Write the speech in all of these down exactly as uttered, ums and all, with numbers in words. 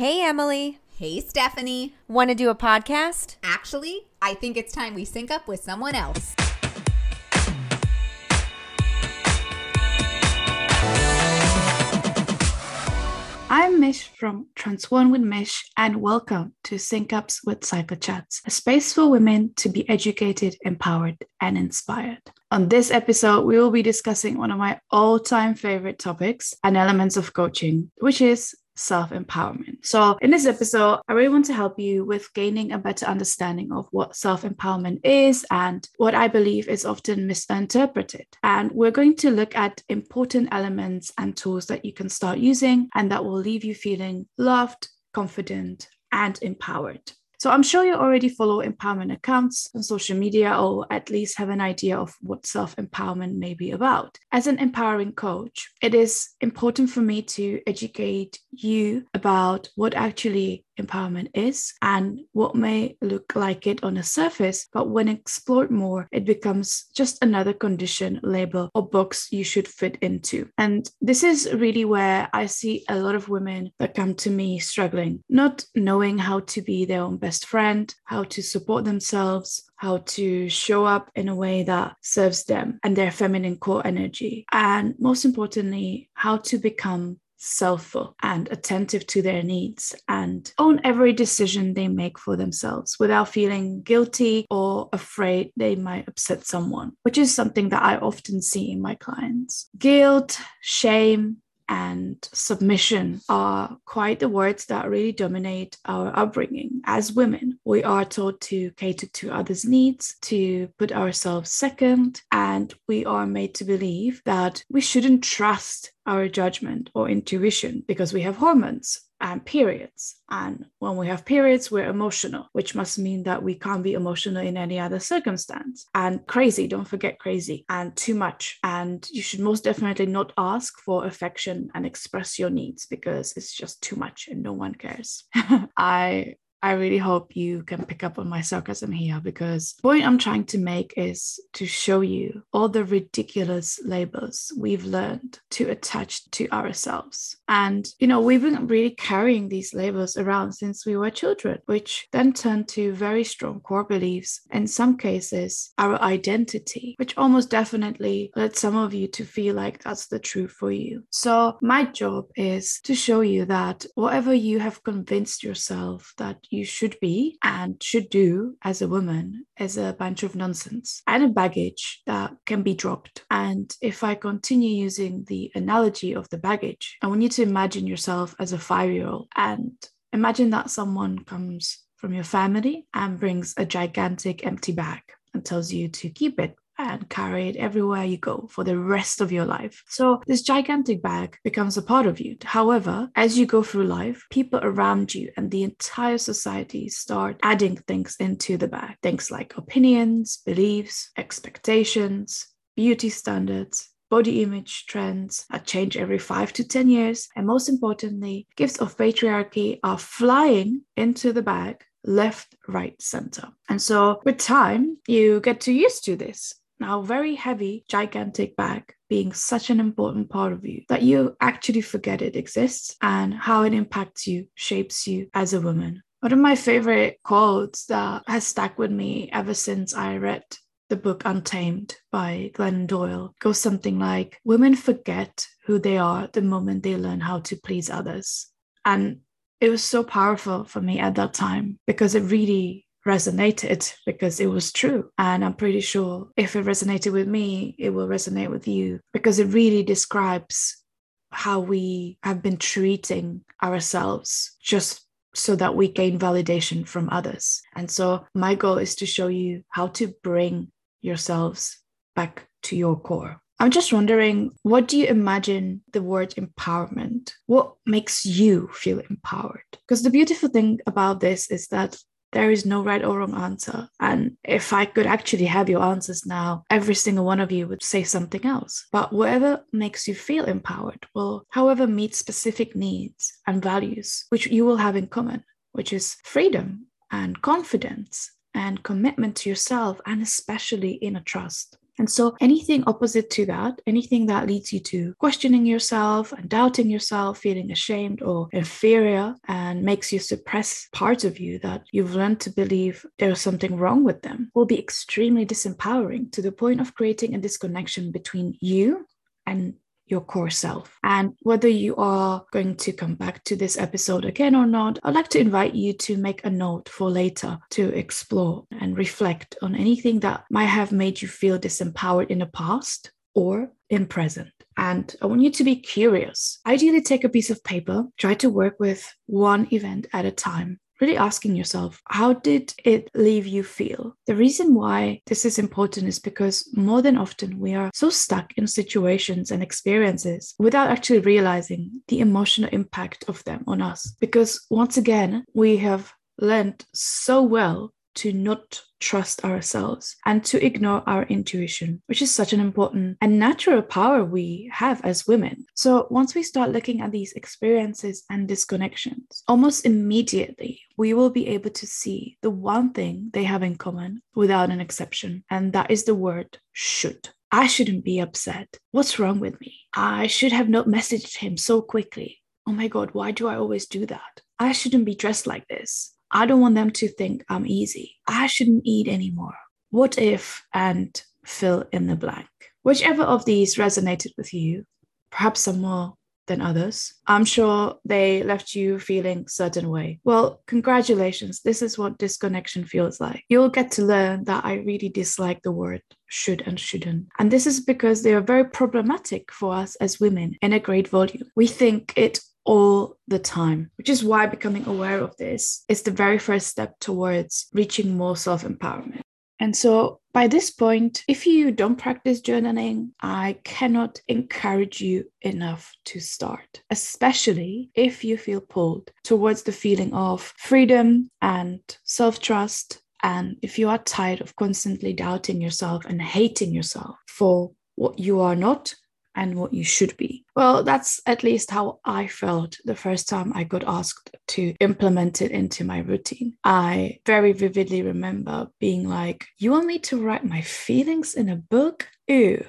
Hey, Emily. Hey, Stephanie. Want to do a podcast? Actually, I think it's time we sync up with someone else. I'm Mish from Transform with Mish, and welcome to Sync Ups with Psycho Chats, a space for women to be educated, empowered, and inspired. On this episode, we will be discussing one of my all-time favorite topics and elements of coaching, which is self-empowerment. So in this episode, I really want to help you with gaining a better understanding of what self-empowerment is and what I believe is often misinterpreted. And we're going to look at important elements and tools that you can start using and that will leave you feeling loved, confident, and empowered. So I'm sure you already follow empowerment accounts on social media, or at least have an idea of what self-empowerment may be about. As an empowering coach, it is important for me to educate you about what actually empowerment is and what may look like it on the surface, but when explored more, it becomes just another condition, label, or box you should fit into. And this is really where I see a lot of women that come to me struggling, not knowing how to be their own best friend, how to support themselves, how to show up in a way that serves them and their feminine core energy, and most importantly, how to become selfful and attentive to their needs and own every decision they make for themselves without feeling guilty or afraid they might upset someone, which is something that I often see in my clients. Guilt, shame, and submission are quite the words that really dominate our upbringing. As women, we are taught to cater to others' needs, to put ourselves second, and we are made to believe that we shouldn't trust our judgment or intuition because we have hormones and periods. And when we have periods, we're emotional, which must mean that we can't be emotional in any other circumstance. And crazy, don't forget crazy, and too much. And you should most definitely not ask for affection and express your needs because it's just too much and no one cares. I I really hope you can pick up on my sarcasm here, because the point I'm trying to make is to show you all the ridiculous labels we've learned to attach to ourselves. And, you know, we've been really carrying these labels around since we were children, which then turned to very strong core beliefs, in some cases, our identity, which almost definitely led some of you to feel like that's the truth for you. So my job is to show you that whatever you have convinced yourself that you should be and should do as a woman is a bunch of nonsense and a baggage that can be dropped. And if I continue using the analogy of the baggage, I want you to imagine yourself as a five-year-old, and imagine that someone comes from your family and brings a gigantic empty bag and tells you to keep it and carry it everywhere you go for the rest of your life. So this gigantic bag becomes a part of you. However, as you go through life, people around you and the entire society start adding things into the bag. Things like opinions, beliefs, expectations, beauty standards, body image trends that change every five to ten years. And most importantly, gifts of patriarchy are flying into the bag, left, right, center. And so with time, you get too used to this. Now, very heavy, gigantic bag being such an important part of you that you actually forget it exists and how it impacts you, shapes you as a woman. One of my favorite quotes that has stuck with me ever since I read the book Untamed by Glenn Doyle goes something like, "Women forget who they are the moment they learn how to please others." And it was so powerful for me at that time because it really resonated, because it was true. And I'm pretty sure if it resonated with me, it will resonate with you, because it really describes how we have been treating ourselves just so that we gain validation from others. And so my goal is to show you how to bring yourselves back to your core. I'm just wondering, what do you imagine the word empowerment? What makes you feel empowered? Because the beautiful thing about this is that there is no right or wrong answer. And if I could actually have your answers now, every single one of you would say something else. But whatever makes you feel empowered will, however, meet specific needs and values, which you will have in common, which is freedom and confidence and commitment to yourself, and especially inner trust. And so anything opposite to that, anything that leads you to questioning yourself and doubting yourself, feeling ashamed or inferior, and makes you suppress parts of you that you've learned to believe there's something wrong with them, will be extremely disempowering to the point of creating a disconnection between you and your core self. And whether you are going to come back to this episode again or not, I'd like to invite you to make a note for later to explore and reflect on anything that might have made you feel disempowered in the past or in present. And I want you to be curious. Ideally, take a piece of paper, try to work with one event at a time, really asking yourself, how did it leave you feel? The reason why this is important is because more than often we are so stuck in situations and experiences without actually realizing the emotional impact of them on us. Because once again, we have learned so well to not trust ourselves and to ignore our intuition, which is such an important and natural power we have as women. So once we start looking at these experiences and disconnections, almost immediately, we will be able to see the one thing they have in common without an exception. And that is the word should. I shouldn't be upset. What's wrong with me? I should have not messaged him so quickly. Oh my God, why do I always do that? I shouldn't be dressed like this. I don't want them to think I'm easy. I shouldn't eat anymore. What if, and fill in the blank. Whichever of these resonated with you, perhaps some more than others, I'm sure they left you feeling a certain way. Well, congratulations. This is what disconnection feels like. You'll get to learn that I really dislike the word should and shouldn't. And this is because they are very problematic for us as women in a great volume. We think it all the time, which is why becoming aware of this is the very first step towards reaching more self-empowerment. And so by this point, if you don't practice journaling, I cannot encourage you enough to start, especially if you feel pulled towards the feeling of freedom and self-trust. And if you are tired of constantly doubting yourself and hating yourself for what you are not and what you should be. Well, that's at least how I felt the first time I got asked to implement it into my routine. I very vividly remember being like, you want me to write my feelings in a book? Ew.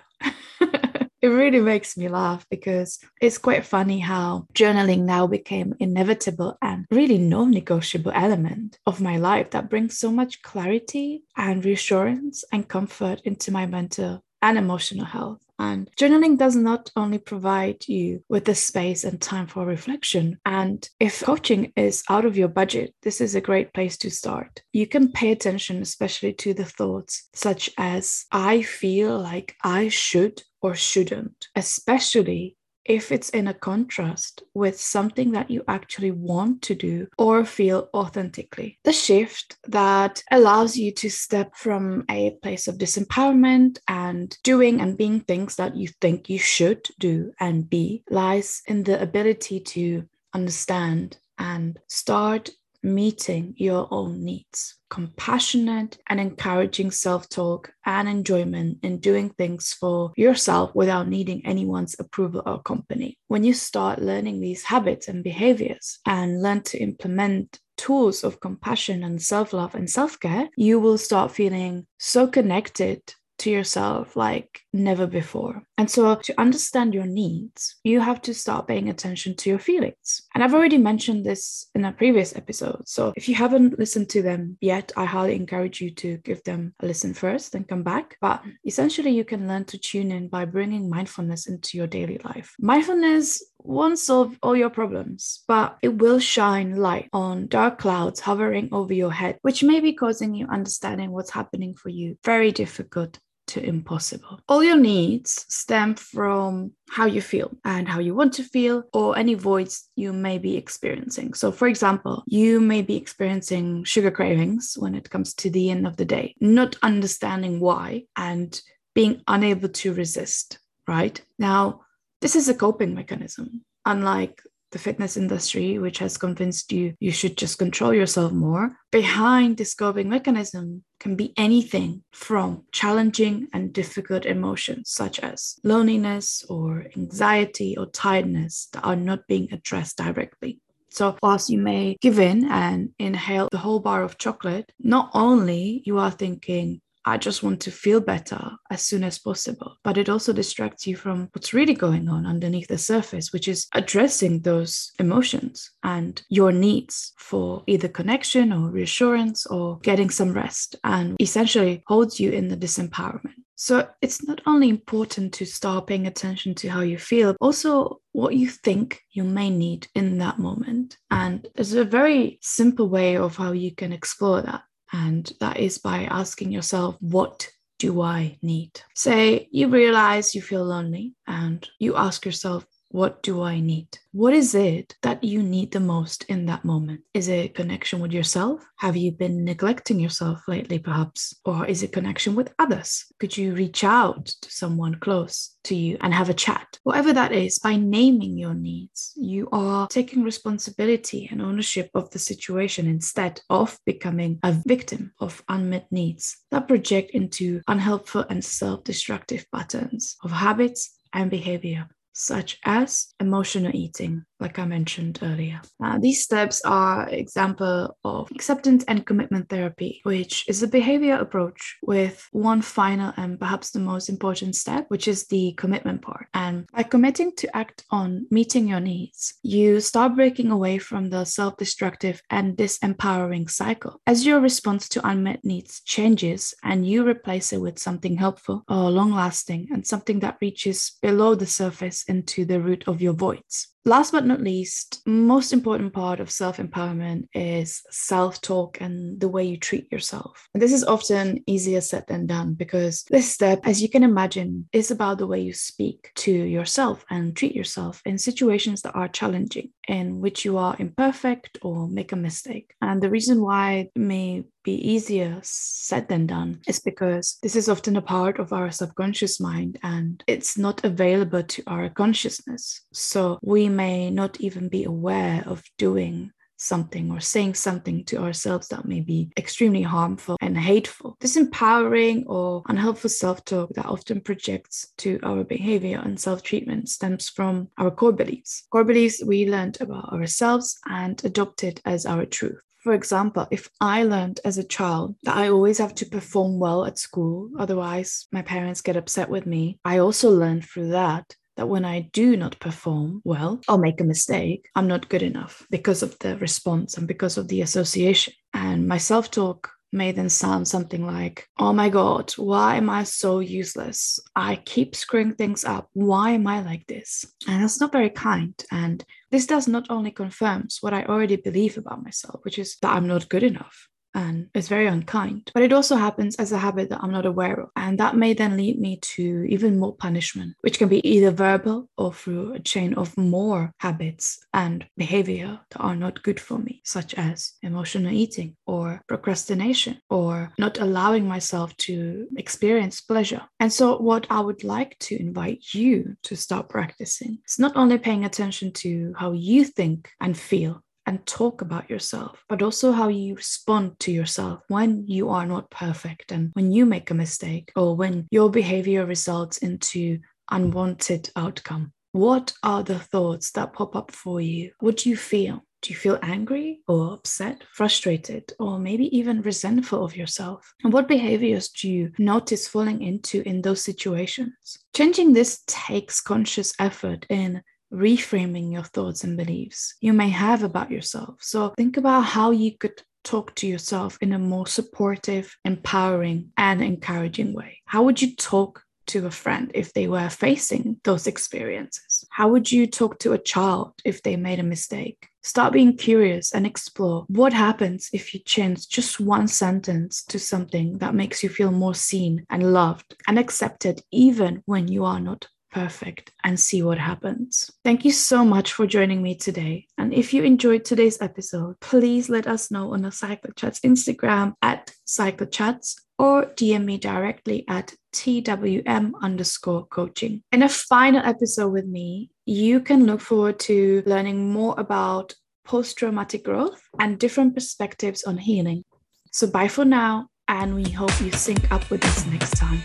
It really makes me laugh because it's quite funny how journaling now became inevitable and really non-negotiable element of my life that brings so much clarity and reassurance and comfort into my mental and emotional health. And journaling does not only provide you with the space and time for reflection. And if coaching is out of your budget, this is a great place to start. You can pay attention, especially to the thoughts such as, I feel like I should or shouldn't, especially if it's in a contrast with something that you actually want to do or feel authentically. The shift that allows you to step from a place of disempowerment and doing and being things that you think you should do and be lies in the ability to understand and start meeting your own needs. Compassionate and encouraging self-talk and enjoyment in doing things for yourself without needing anyone's approval or company. When you start learning these habits and behaviors and learn to implement tools of compassion and self-love and self-care, you will start feeling so connected to yourself like never before. And so to understand your needs, you have to start paying attention to your feelings. And I've already mentioned this in a previous episode. So if you haven't listened to them yet, I highly encourage you to give them a listen first and come back. But essentially, you can learn to tune in by bringing mindfulness into your daily life. Mindfulness won't solve all your problems, but it will shine light on dark clouds hovering over your head, which may be causing you understanding what's happening for you. Very difficult to impossible. All your needs stem from how you feel and how you want to feel, or any voids you may be experiencing. So for example, you may be experiencing sugar cravings when it comes to the end of the day, not understanding why and being unable to resist, right? Now, this is a coping mechanism, unlike the fitness industry, which has convinced you you should just control yourself more. Behind this coping mechanism can be anything from challenging and difficult emotions such as loneliness or anxiety or tiredness that are not being addressed directly. So whilst you may give in and inhale the whole bar of chocolate, not only you are thinking, I just want to feel better as soon as possible. But it also distracts you from what's really going on underneath the surface, which is addressing those emotions and your needs for either connection or reassurance or getting some rest, and essentially holds you in the disempowerment. So it's not only important to start paying attention to how you feel, also what you think you may need in that moment. And there's a very simple way of how you can explore that. And that is by asking yourself, what do I need? Say you realize you feel lonely and you ask yourself, what do I need? What is it that you need the most in that moment? Is it connection with yourself? Have you been neglecting yourself lately, perhaps? Or is it connection with others? Could you reach out to someone close to you and have a chat? Whatever that is, by naming your needs, you are taking responsibility and ownership of the situation instead of becoming a victim of unmet needs that project into unhelpful and self-destructive patterns of habits and behavior, such as emotional eating, like I mentioned earlier. Uh, these steps are an example of acceptance and commitment therapy, which is a behavior approach with one final and perhaps the most important step, which is the commitment part. And by committing to act on meeting your needs, you start breaking away from the self-destructive and disempowering cycle. As your response to unmet needs changes and you replace it with something helpful or long-lasting and something that reaches below the surface into the root of your voids. Last but not least, most important part of self-empowerment is self-talk and the way you treat yourself. And this is often easier said than done because this step, as you can imagine, is about the way you speak to yourself and treat yourself in situations that are challenging, in which you are imperfect or make a mistake. And the reason why it may be easier said than done is because this is often a part of our subconscious mind and it's not available to our consciousness. So we may not even be aware of doing something or saying something to ourselves that may be extremely harmful and hateful. This empowering or unhelpful self-talk that often projects to our behavior and self-treatment stems from our core beliefs. Core beliefs we learned about ourselves and adopted as our truth. For example, if I learned as a child that I always have to perform well at school, otherwise my parents get upset with me, I also learned through that that when I do not perform well or make a mistake, I'm not good enough because of the response and because of the association. And my self-talk may then sound something like, oh my God, why am I so useless? I keep screwing things up. Why am I like this? And that's not very kind. And this does not only confirms what I already believe about myself, which is that I'm not good enough. And it's very unkind, but it also happens as a habit that I'm not aware of. And that may then lead me to even more punishment, which can be either verbal or through a chain of more habits and behavior that are not good for me, such as emotional eating or procrastination or not allowing myself to experience pleasure. And so what I would like to invite you to start practicing is not only paying attention to how you think and feel and talk about yourself, but also how you respond to yourself when you are not perfect and when you make a mistake or when your behavior results into unwanted outcome. What are the thoughts that pop up for you? What do you feel? Do you feel angry or upset, frustrated, or maybe even resentful of yourself? And what behaviors do you notice falling into in those situations? Changing this takes conscious effort in reframing your thoughts and beliefs you may have about yourself. So think about how you could talk to yourself in a more supportive, empowering, and encouraging way. How would you talk to a friend if they were facing those experiences? How would you talk to a child if they made a mistake? Start being curious and explore what happens if you change just one sentence to something that makes you feel more seen and loved and accepted, even when you are not perfect, and see what happens. Thank you so much for joining me today. And if you enjoyed today's episode, please let us know on the Cycle Chats Instagram at Cycle Chats or D M me directly at T W M underscore coaching. In a final episode with me, you can look forward to learning more about post-traumatic growth and different perspectives on healing. So bye for now, and we hope you sync up with us next time.